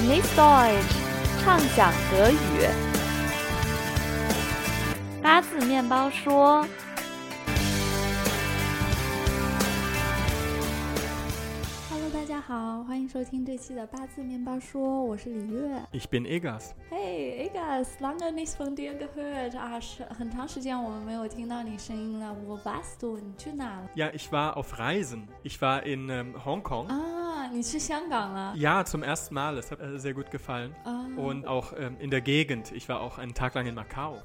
Denise Deutsch 畅想德语。八字面包说 ：“Hello， 大家好，欢迎收听这期的八字面包说，我是李月。”Ich bin Egas。Hey Egas，lange nichts von dir gehört 啊，很长时间我们没有听到你声音了。Wo warst du？ 你去哪了 ？Ja, ich war auf Reisen. Ich war in Hong Kong. 你去香港了 Ja, zum ersten Mal. Es hat sehr gut gefallen. Und auch in der Gegend. Ich war auch einen Tag lang in Macau.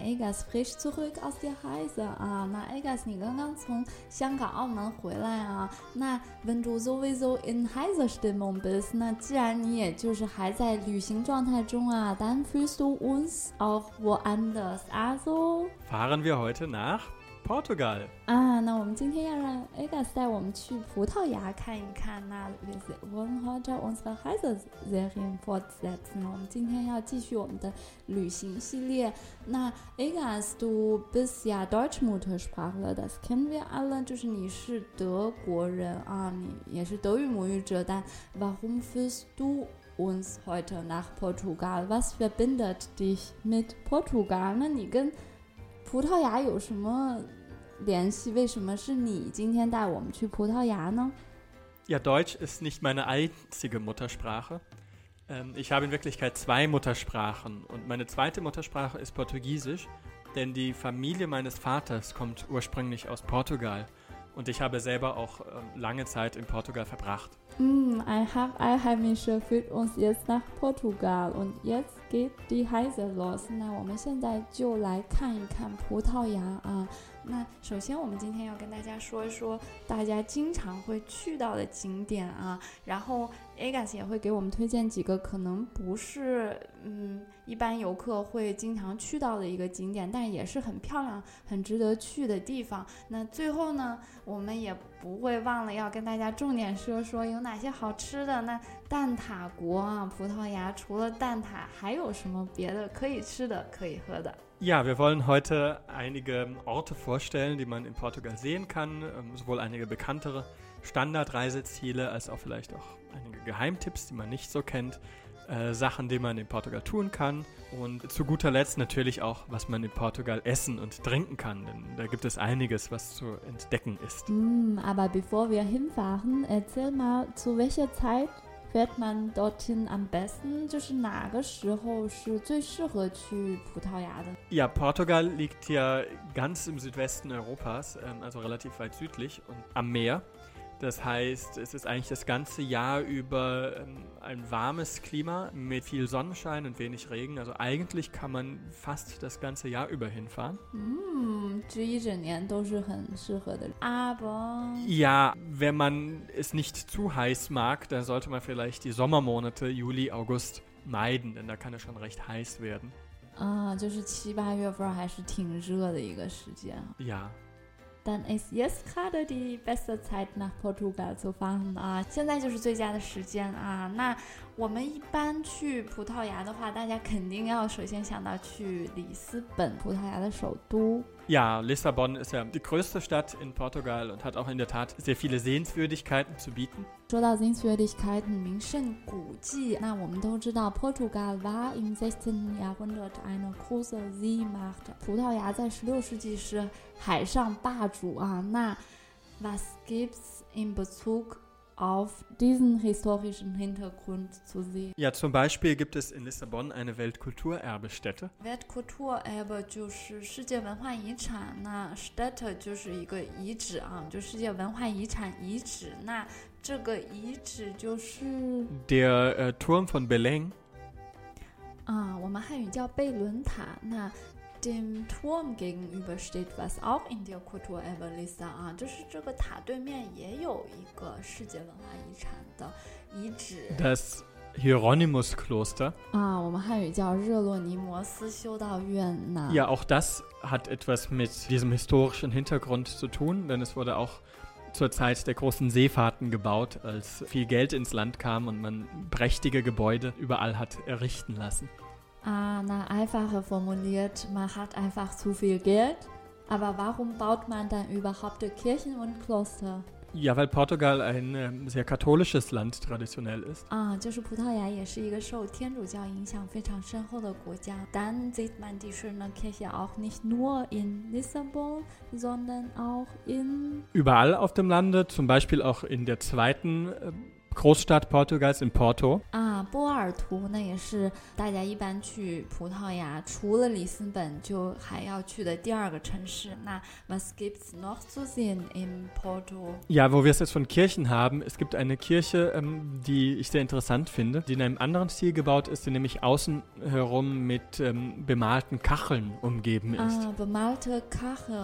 Egas, frisch zurück aus der Reise. 那 Egas, 你刚刚从香港、澳门回来啊。那 wenn du sowieso in Reisestimmung bist, 那既然你也就是还在旅行状态中啊 dann fühlst du uns auch woanders. Also fahren wir heute nach Portugal. 那我们今天要让 Egas 带我们去葡萄牙看一看那 Wir wollen heute unsere Reiseserie fortsetzen. 我们今天要继续我们的旅行系列。那 Egas, du bist ja Deutschmuttersprachler, das kennen wir alle. 就是你是德国人啊，你也是德语母语者，但 Warum fühlst du uns heute nach Portugal? Was verbindet dich mit Portugal? 那你跟葡萄牙有什么联系？为什么是你今天带我们去葡萄牙呢？ Ja, Deutsch ist nicht meine einzige Muttersprache. Ich habe in Wirklichkeit zwei Muttersprachen und meine zweite Muttersprache ist Portugiesisch, denn die Familie meines Vaters kommt ursprünglich aus Portugal und ich habe selber auch lange Zeit in Portugal verbracht. Einheimische führt uns jetzt nach Portugal und jetzt geht die Reise los. 那我们现在就来看一看葡萄牙啊。那首先我们今天要跟大家说一说大家经常会去到的景点啊，然后 Egas 也会给我们推荐几个可能不是一般游客会经常去到的一个景点，但也是很漂亮很值得去的地方。那最后呢，我们也不会忘了要跟大家重点说说有哪些好吃的。那蛋挞国啊，葡萄牙除了蛋挞还有什么别的可以吃的可以喝的？ Ja, wir wollen heute einige Orte vorstellen, die man in Portugal sehen kann, sowohl einige bekanntere Standardreiseziele als auch vielleicht auch einige Geheimtipps, die man nicht so kennt, Sachen, die man in Portugal tun kann und zu guter Letzt natürlich auch, was man in Portugal essen und trinken kann, denn da gibt es einiges, was zu entdecken ist. Aber bevor wir hinfahren, erzähl mal, zu welcher Zeit fährt man dorthin am besten? 就是哪个时候是最适合去葡萄牙的？ Ja, Portugal liegt ja ganz im Südwesten Europas, also relativ weit südlich und am Meer. Das heißt, es ist eigentlich das ganze Jahr über ein warmes Klima mit viel Sonnenschein und wenig Regen. Also eigentlich kann man fast das ganze Jahr über hinfahren. 这一整年都是很适合的。Aber ja, wenn man es nicht zu heiß mag, dann sollte man vielleicht die Sommermonate Juli, August meiden, denn da kann es schon recht heiß werden. 就是七八月份还是挺热的一个时间。Ja.Dann ist jetzt gerade die beste Zeit nach Portugal zu fahren 啊，现在就是最佳的时间啊。那我们一般去葡萄牙的话，大家肯定要首先想到去里斯本，葡萄牙的首都。Ja, Lissabon ist ja die größte Stadt in Portugal und hat auch in der Tat sehr viele Sehenswürdigkeiten zu bieten. 说到 Sehenswürdigkeiten 名胜古迹，那我们都知道 Portugal war im 16. Jahrhundert eine große Seemacht. 葡萄牙在16世纪是海上霸主啊。那 was gibt's in Bezug auf diesen historischen Hintergrund zu sehen? Ja, zum Beispiel gibt es in Lissabon eine Weltkulturerbe-Stätte. Weltkulturerbe 就是世界文化遗产，那 Stätte 就是一个遗址啊，就世界文化遗产遗址。那这个遗址就是der Turm von Belém 啊，我们汉语叫贝伦塔。那dem Turm gegenüber steht, was auch in der Kulturerbe Liste 啊，就是这个塔对面也有一个世界文化遗产的遗址。Das Hieronymus-Kloster 啊，我们汉语叫热洛尼摩斯修道院呢。Ja, auch das hat etwas mit diesem historischen Hintergrund zu tun, denn es wurde auch zur Zeit der großen Seefahrten gebaut, als viel Geld ins Land kam und man prächtige Gebäude überall hat errichten lassen.Na, einfacher formuliert, man hat einfach zu viel Geld. Aber warum baut man dann überhaupt Kirchen und Kloster? Ja, weil Portugal ein sehr katholisches Land traditionell ist. 就是葡萄牙也是一个受天主教影响非常深厚的国家。Dann sieht man die schöne Kirche auch nicht nur in Lissabon, sondern auch in... Überall auf dem Lande, zum Beispiel auch in der zweiten Großstadt Portugals in Porto. 波尔图那也是大家一般去葡萄牙除了里斯本就还要去的第二个城市。那 was gibt's noch zu sehen in Porto? Ja, wo wir es jetzt von Kirchen haben, es gibt eine Kirche, die ich sehr interessant finde, die in einem anderen Stil gebaut ist, die nämlich außen herum mit bemalten Kacheln umgeben ist. Bemalte Kachel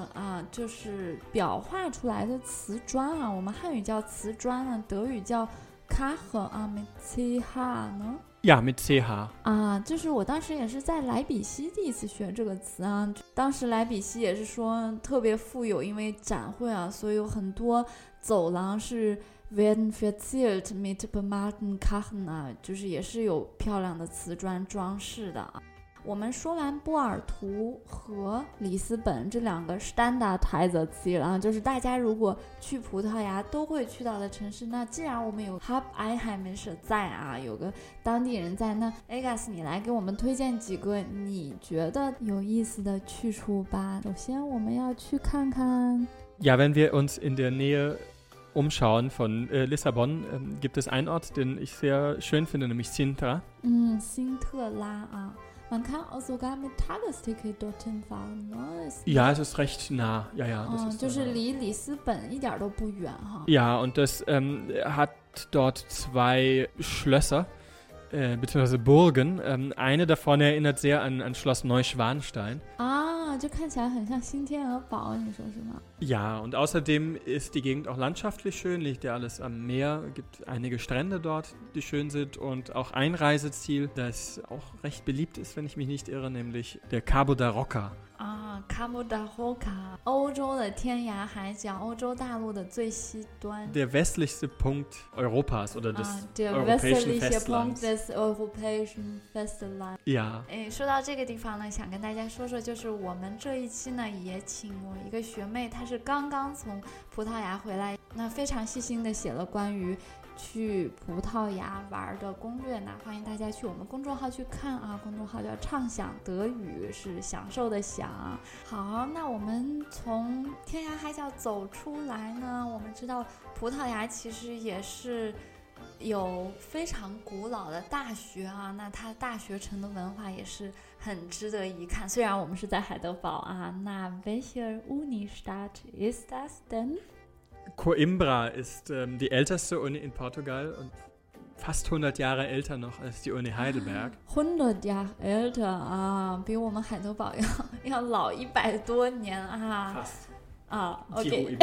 就是裱画出来的瓷砖啊，我们汉语叫瓷砖啊，德语叫Kachel mit CH 呢？ Ja, mit CH 就是我当时也是在莱比锡第一次学这个词啊。当时莱比锡也是说特别富有，因为展会啊，所以有很多走廊是 werden verziert mit bemalten Kacheln 就是也是有漂亮的瓷砖装饰的啊。我们说完波尔图和里斯本这两个 standardized 了，就是大家如果去葡萄牙都会去到的城市。那既然我们有 Hub Einheimische 在有个当地人在，那 Egas 你来给我们推荐几个你觉得有意思的去处吧。首先我们要去看看 Ja, wenn wir uns in der Nähe umschauen von Lissabon, gibt es einen Ort, den ich sehr schön finde, nämlich Sintra. 辛特拉Man kann auch sogar mit Tagesticket dorthin fahren, ne? Es ist recht nah. Ja, ja, das ist 就是离里斯本一点都不远哈。Ja, und das hat dort zwei Schlösser, beziehungsweise Burgen. Eine davon erinnert sehr an Schloss Neuschwanstein. 就看起来很像新天鹅堡，你说是吗？ Ja, und außerdem ist die Gegend auch landschaftlich schön, liegt ja alles am Meer, gibt einige Strände dort, die schön sind, und auch ein Reiseziel, das auch recht beliebt ist, wenn ich mich nicht irre, nämlich der Cabo da Roca. Cabo da Roca, 欧洲的天涯海角，欧洲大陆的最西端。Der westlichste Punkt Europas oder des europäischen Festlands. Der westliche Punkt des europäischen Festlands. Ja. 说到这个地方呢，想跟大家说说，就是我们这一期呢也请我一个学妹，她是刚刚从葡萄牙回来，那非常细心的写了关于去葡萄牙玩的攻略呢，欢迎大家去我们公众号去看啊，公众号叫畅享德语，是享受的享。好，那我们从天涯海角走出来呢，我们知道葡萄牙其实也是有非常古老的大学啊，那它大学城的文化也是很值得一看。虽然我们是在海德堡啊，那 welche Uni-Stadt ist das denn?Coimbra ist die älteste Uni in Portugal und fast 100 Jahre älter noch als die Uni Heidelberg. 100 Jahre älter, 比我们海德堡要老100多年Fast. Okay.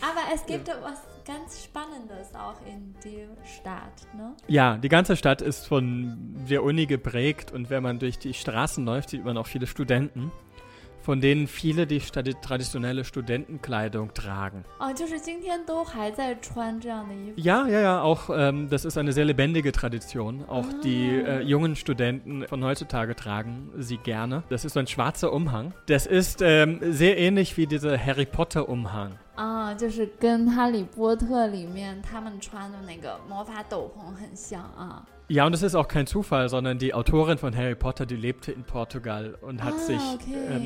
Aber es gibt was ganz Spannendes auch in der Stadt, ne? Ja, die ganze Stadt ist von der Uni geprägt, und wenn man durch die Straßen läuft, sieht man auch viele Studenten.von denen viele die traditionelle Studentenkleidung tragen. 就是今天都还在穿这样的衣服。Ja, ja, ja, auch das ist eine sehr lebendige Tradition. Auch die jungen Studenten von heutzutage tragen sie gerne. Das ist so ein schwarzer Umhang. Das ist sehr ähnlich wie dieser Harry Potter Umhang.就是跟哈利波特里面他们穿的那个魔法斗篷很像啊。Ja, und es ist auch kein Zufall, sondern die Autorin von Harry Potter, die lebte in Portugal und hat sich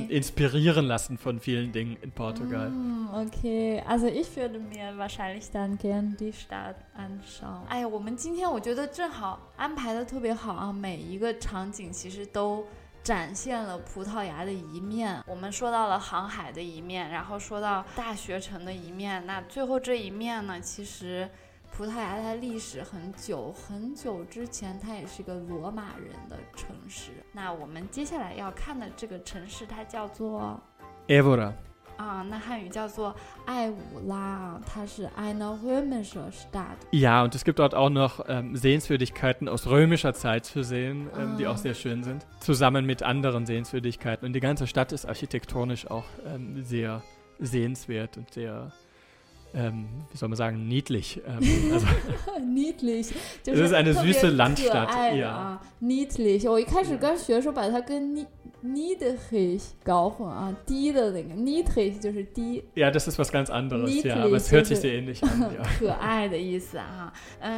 inspirieren lassen von vielen Dingen in Portugal. Okay, also ich würde mir wahrscheinlich dann gerne die Stadt anschauen. 我们今天我觉得正好安排的特别好啊，每一个场景其实都展现了葡萄牙的一面。我们说到了航海的一面，然后说到大学城的一面，那最后这一面呢，其实葡萄牙它历史很久很久之前，它也是个罗马人的城市。那我们接下来要看的这个城市，它叫做 Evora，那汉语叫做艾武拉，它是 eine römische Stadt. Ja, und es gibt dort auch noch Sehenswürdigkeiten aus römischer Zeit zu sehen, die auch sehr schön sind, zusammen mit anderen Sehenswürdigkeiten. Und die ganze Stadt ist architektonisch auch sehr sehenswert und sehr...wie soll man sagen, niedlich. Also niedlich. 就是 es ist eine süße Landstadt. 可爱，niedlich. 我一开始跟学生把它跟 niedrig gauchen, niedrig 就是低。Ja, das ist was ganz anderes, niedrig, ja, aber es hört sich sehr ähnlich an. 可爱的意思啊。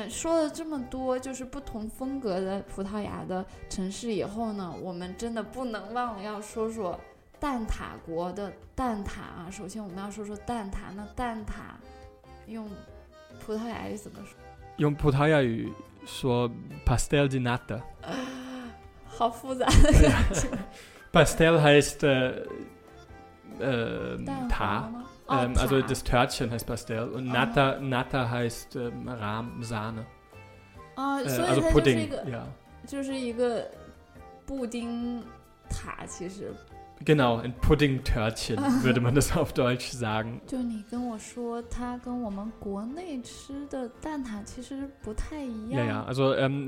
说了这么多就是不同风格的葡萄牙的城市以后呢，我们真的不能忘了要说说蛋挞国的蛋挞啊。首先我们要说说蛋挞，那蛋挞用葡萄牙语怎么说？用葡萄牙语说 Pastel de nata。好复杂的感觉。Pastel heißt Tar. Also das Törtchen heißt Pastel. Und Nata heißt Rahm, Sahne. Also Pudding. Das ist ein Pudding-Tar. Genau, ein Pudding-Törtchen würde man das auf Deutsch sagen. Du hast mir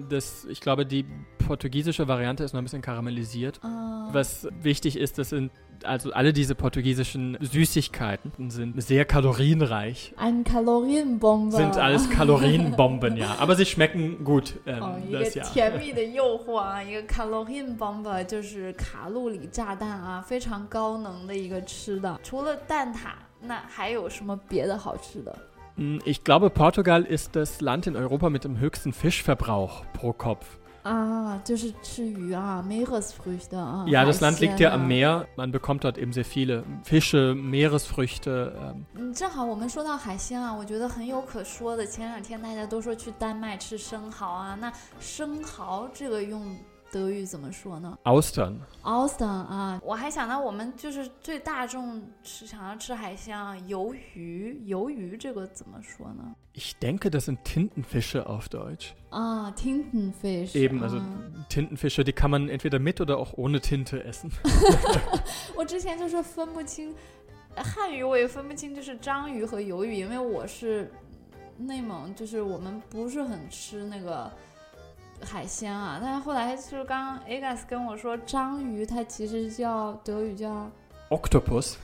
gesagt, ich glaube, die portugiesische Variante ist noch ein bisschen karamellisiert. Was wichtig ist, das sind also alle diese portugiesischen Süßigkeiten sind sehr kalorienreich. Ein Kalorienbombe. Sind alles Kalorienbomben, ja. Aber sie schmecken gut. Das ja. 甜蜜的诱惑啊，一个 Kalorienbombe 就是卡路里炸弹啊，非常高能的一个吃的。除了蛋挞，那还有什么别的好吃的？Ich glaube, Portugal ist das Land in Europa mit dem höchsten Fischverbrauch pro Kopf.就是吃鱼啊 Meeresfrüchte 啊 Ja, das Land liegt ja am Meer. Man bekommt dort eben sehr viele Fische, Meeresfrüchte 正好我们说到海鲜啊，我觉得很有可说的。前两天大家都说去丹麦吃生蚝啊，那生蚝这个用德语怎么说呢？ Austern 啊，我还想到我们就是最大众想要吃海鲜啊，鱿鱼这个怎么说呢？ Ich denke, das sind Tintenfische auf Deutsch. Tintenfisch. Eben, also Tintenfische, die kann man entweder mit oder auch ohne Tinte essen. 我之前就是分不清，汉语我也分不清，就是章鱼和鱿鱼，因为我是内蒙，就是我们不是很吃那个海鲜啊。但是后来就是刚刚 Egas 跟我说，章鱼它其实叫德语叫 Octopus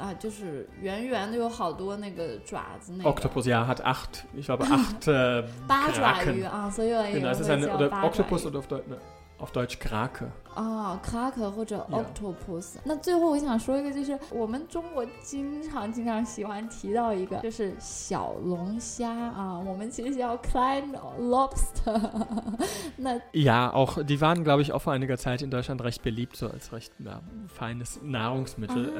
啊，就是圆圆的有好多那个爪子那个 Octopus, ja, hat acht, ich glaube acht 八爪鱼啊，所以我也会叫八爪鱼。 Octopus oder auf Deutsch Krake 啊 Krake 或者 Octopus、yeah. 那最后我想说一个，就是我们中国经常喜欢提到一个就是小龙虾啊，我们其实叫 Klein Lobster 那 Ja, auch die waren, glaube ich, auch vor einiger Zeit in Deutschland recht beliebt, so als recht feines Nahrungsmittel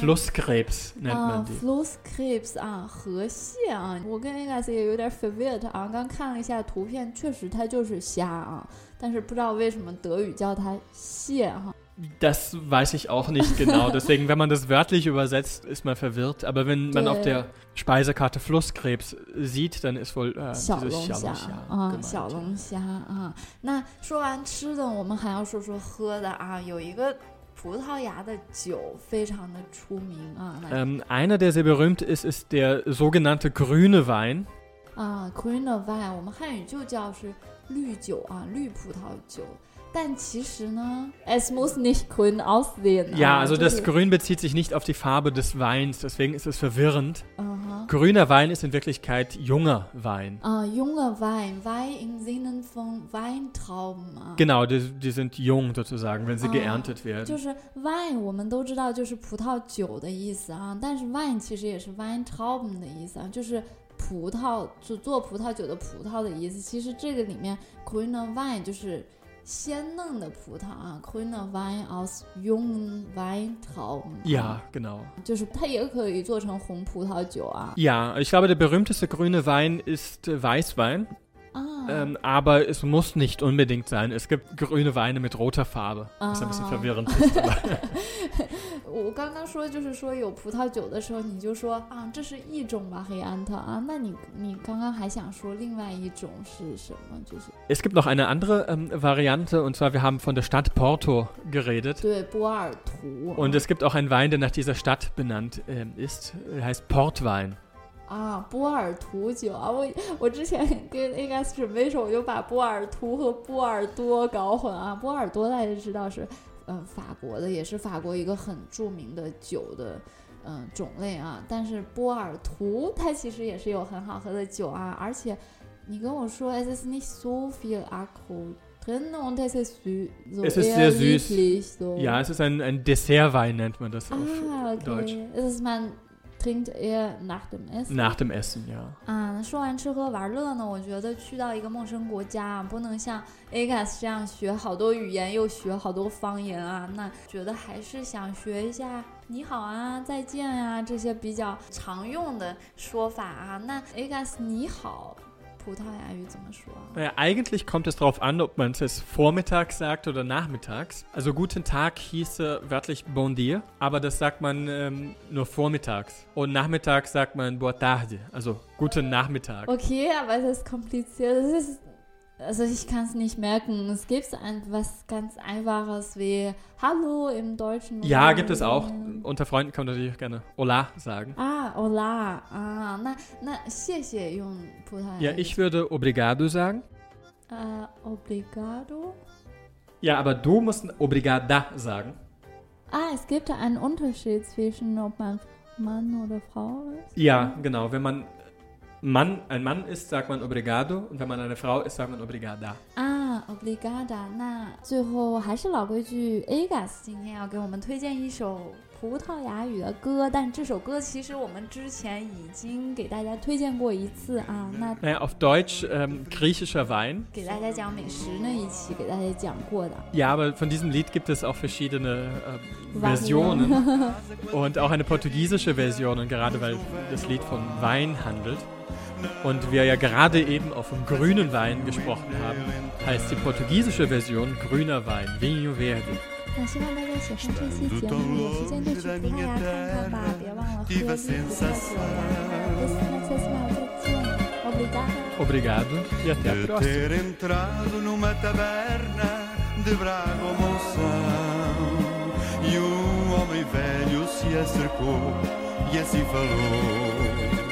Flusskrebs nennt man die Flusskrebs 啊，河蟹啊。我跟 Egas 也有点 verwirrt 啊，刚看了一下图片，确实它就是虾啊，但是不知道为什么德语叫它蟹哈。Das weiß ich auch nicht genau. Deswegen, wenn man das wörtlich übersetzt, ist man verwirrt. Aber wenn man auf der Speisekarte Flusskrebs sieht, dann ist wohl dieses 小龙虾啊。那说完吃的，我们还要说说喝的啊。有一个葡萄牙的酒非常的出名啊。Einer, der sehr berühmt ist, ist der sogenannte grüne Wein.Grüner Wein 我们汉语就叫是绿酒啊，绿葡萄酒。但其实呢 Es muss nicht grün aussehen. Ja, also das Grün bezieht sich nicht auf die Farbe des Weins, deswegen ist es verwirrend. Grüner Wein ist in Wirklichkeit junger Wein. Junger Wein, Wein im Sinne von Weintrauben. Genau, die sind jung sozusagen, wenn sie geerntet werden. 就是 Wein 我们都知道就是葡萄酒的意思啊，但是 Wein 其实也是 Weintrauben 的意思啊，就是葡萄就做葡萄酒的葡萄的意思。其实这个里面 grüner Wein 就是鲜嫩的葡萄啊 grüner Wein aus jungen Weintrauben. Ja, genau. 就是它也可以做成红葡萄酒啊。Ja, ich glaube, der berühmteste grüne Wein ist Weißwein.Aber es muss nicht unbedingt sein. Es gibt grüne Weine mit roter Farbe. Das ist ein bisschen verwirrend. 我刚刚说就是说有葡萄酒的时候，你就说啊，这是一种吧，黑安特啊。那你刚刚还想说另外一种是什么？就是 Es gibt noch eine andere Variante, und zwar wir haben von der Stadt Porto geredet. 对，波尔图。Und es gibt auch einen Wein, der nach dieser Stadt benannt ist. Er heißt Portwein.波尔图酒啊，我之前跟 Egas 准备的时候，我就把波尔图和波尔多搞混啊。波尔多大家知道是，法国的，也是法国一个很著名的酒的，种类啊。但是波尔图它其实也是有很好喝的酒啊，而且你跟我说 ，es ist nicht so viel Alkohol drin und es ist süß. So es ist sehr süß. Lieblich, so. Ja, es ist ein Dessertwein, nennt man das auf okay. Deutsch. Es ist man trinkt eher nach dem Essen. Nach dem Essen, ja. 说完吃喝玩乐呢，我觉得去到一个陌生国家，不能像 Egas 这样学好多语言，又学好多方言啊。那觉得还是想学一下你好啊、再见啊这些比较常用的说法啊。那 Egas 你好。Naja, eigentlich kommt es darauf an, ob man es vormittags sagt oder nachmittags. Also guten Tag hieße wörtlich bon dia, aber das sagt man nur vormittags. Und nachmittags sagt man boa tarde, also guten Nachmittag. Okay, aber es ist kompliziert. Es ist, also ich kann es nicht merken. Es gibt etwas ganz Einfaches wie Hallo im Deutschen. Ja, gibt es auch. Unter Freunden kann man natürlich gerne Hola sagen. Hola. Na, 谢谢 用葡萄牙。Ja, ich würde Obrigado sagen. Obrigado? Ja, aber du musst Obrigada sagen. Es gibt einen Unterschied zwischen, ob man Mann oder Frau ist. Ja, genau. Wenn man ein Mann ist, sagt man Obrigado. Und wenn man eine Frau ist, sagt man Obrigada. Obrigada. 那最后还是老规矩 Egas 今天要给我们推荐一首葡萄牙语的歌，但这首歌其实我们之前已经给大家推荐过一次啊。那 auf Deutsch griechischer Wein 给大家讲美食那一期给大家讲过的。Ja, aber von diesem Lied gibt es auch verschiedene Versionen und auch eine portugiesische Version, und gerade weil das Lied von Wein handelt und wir ja gerade eben auch vom grünen Wein gesprochen haben, heißt die portugiesische Version grüner Wein, Vinho Verde.Do tom da minha terra tive a sensação Obrigado e até a próxima. De ter entrado numa taberna de Braga ou Monção, e homem velho se acercou e assim falou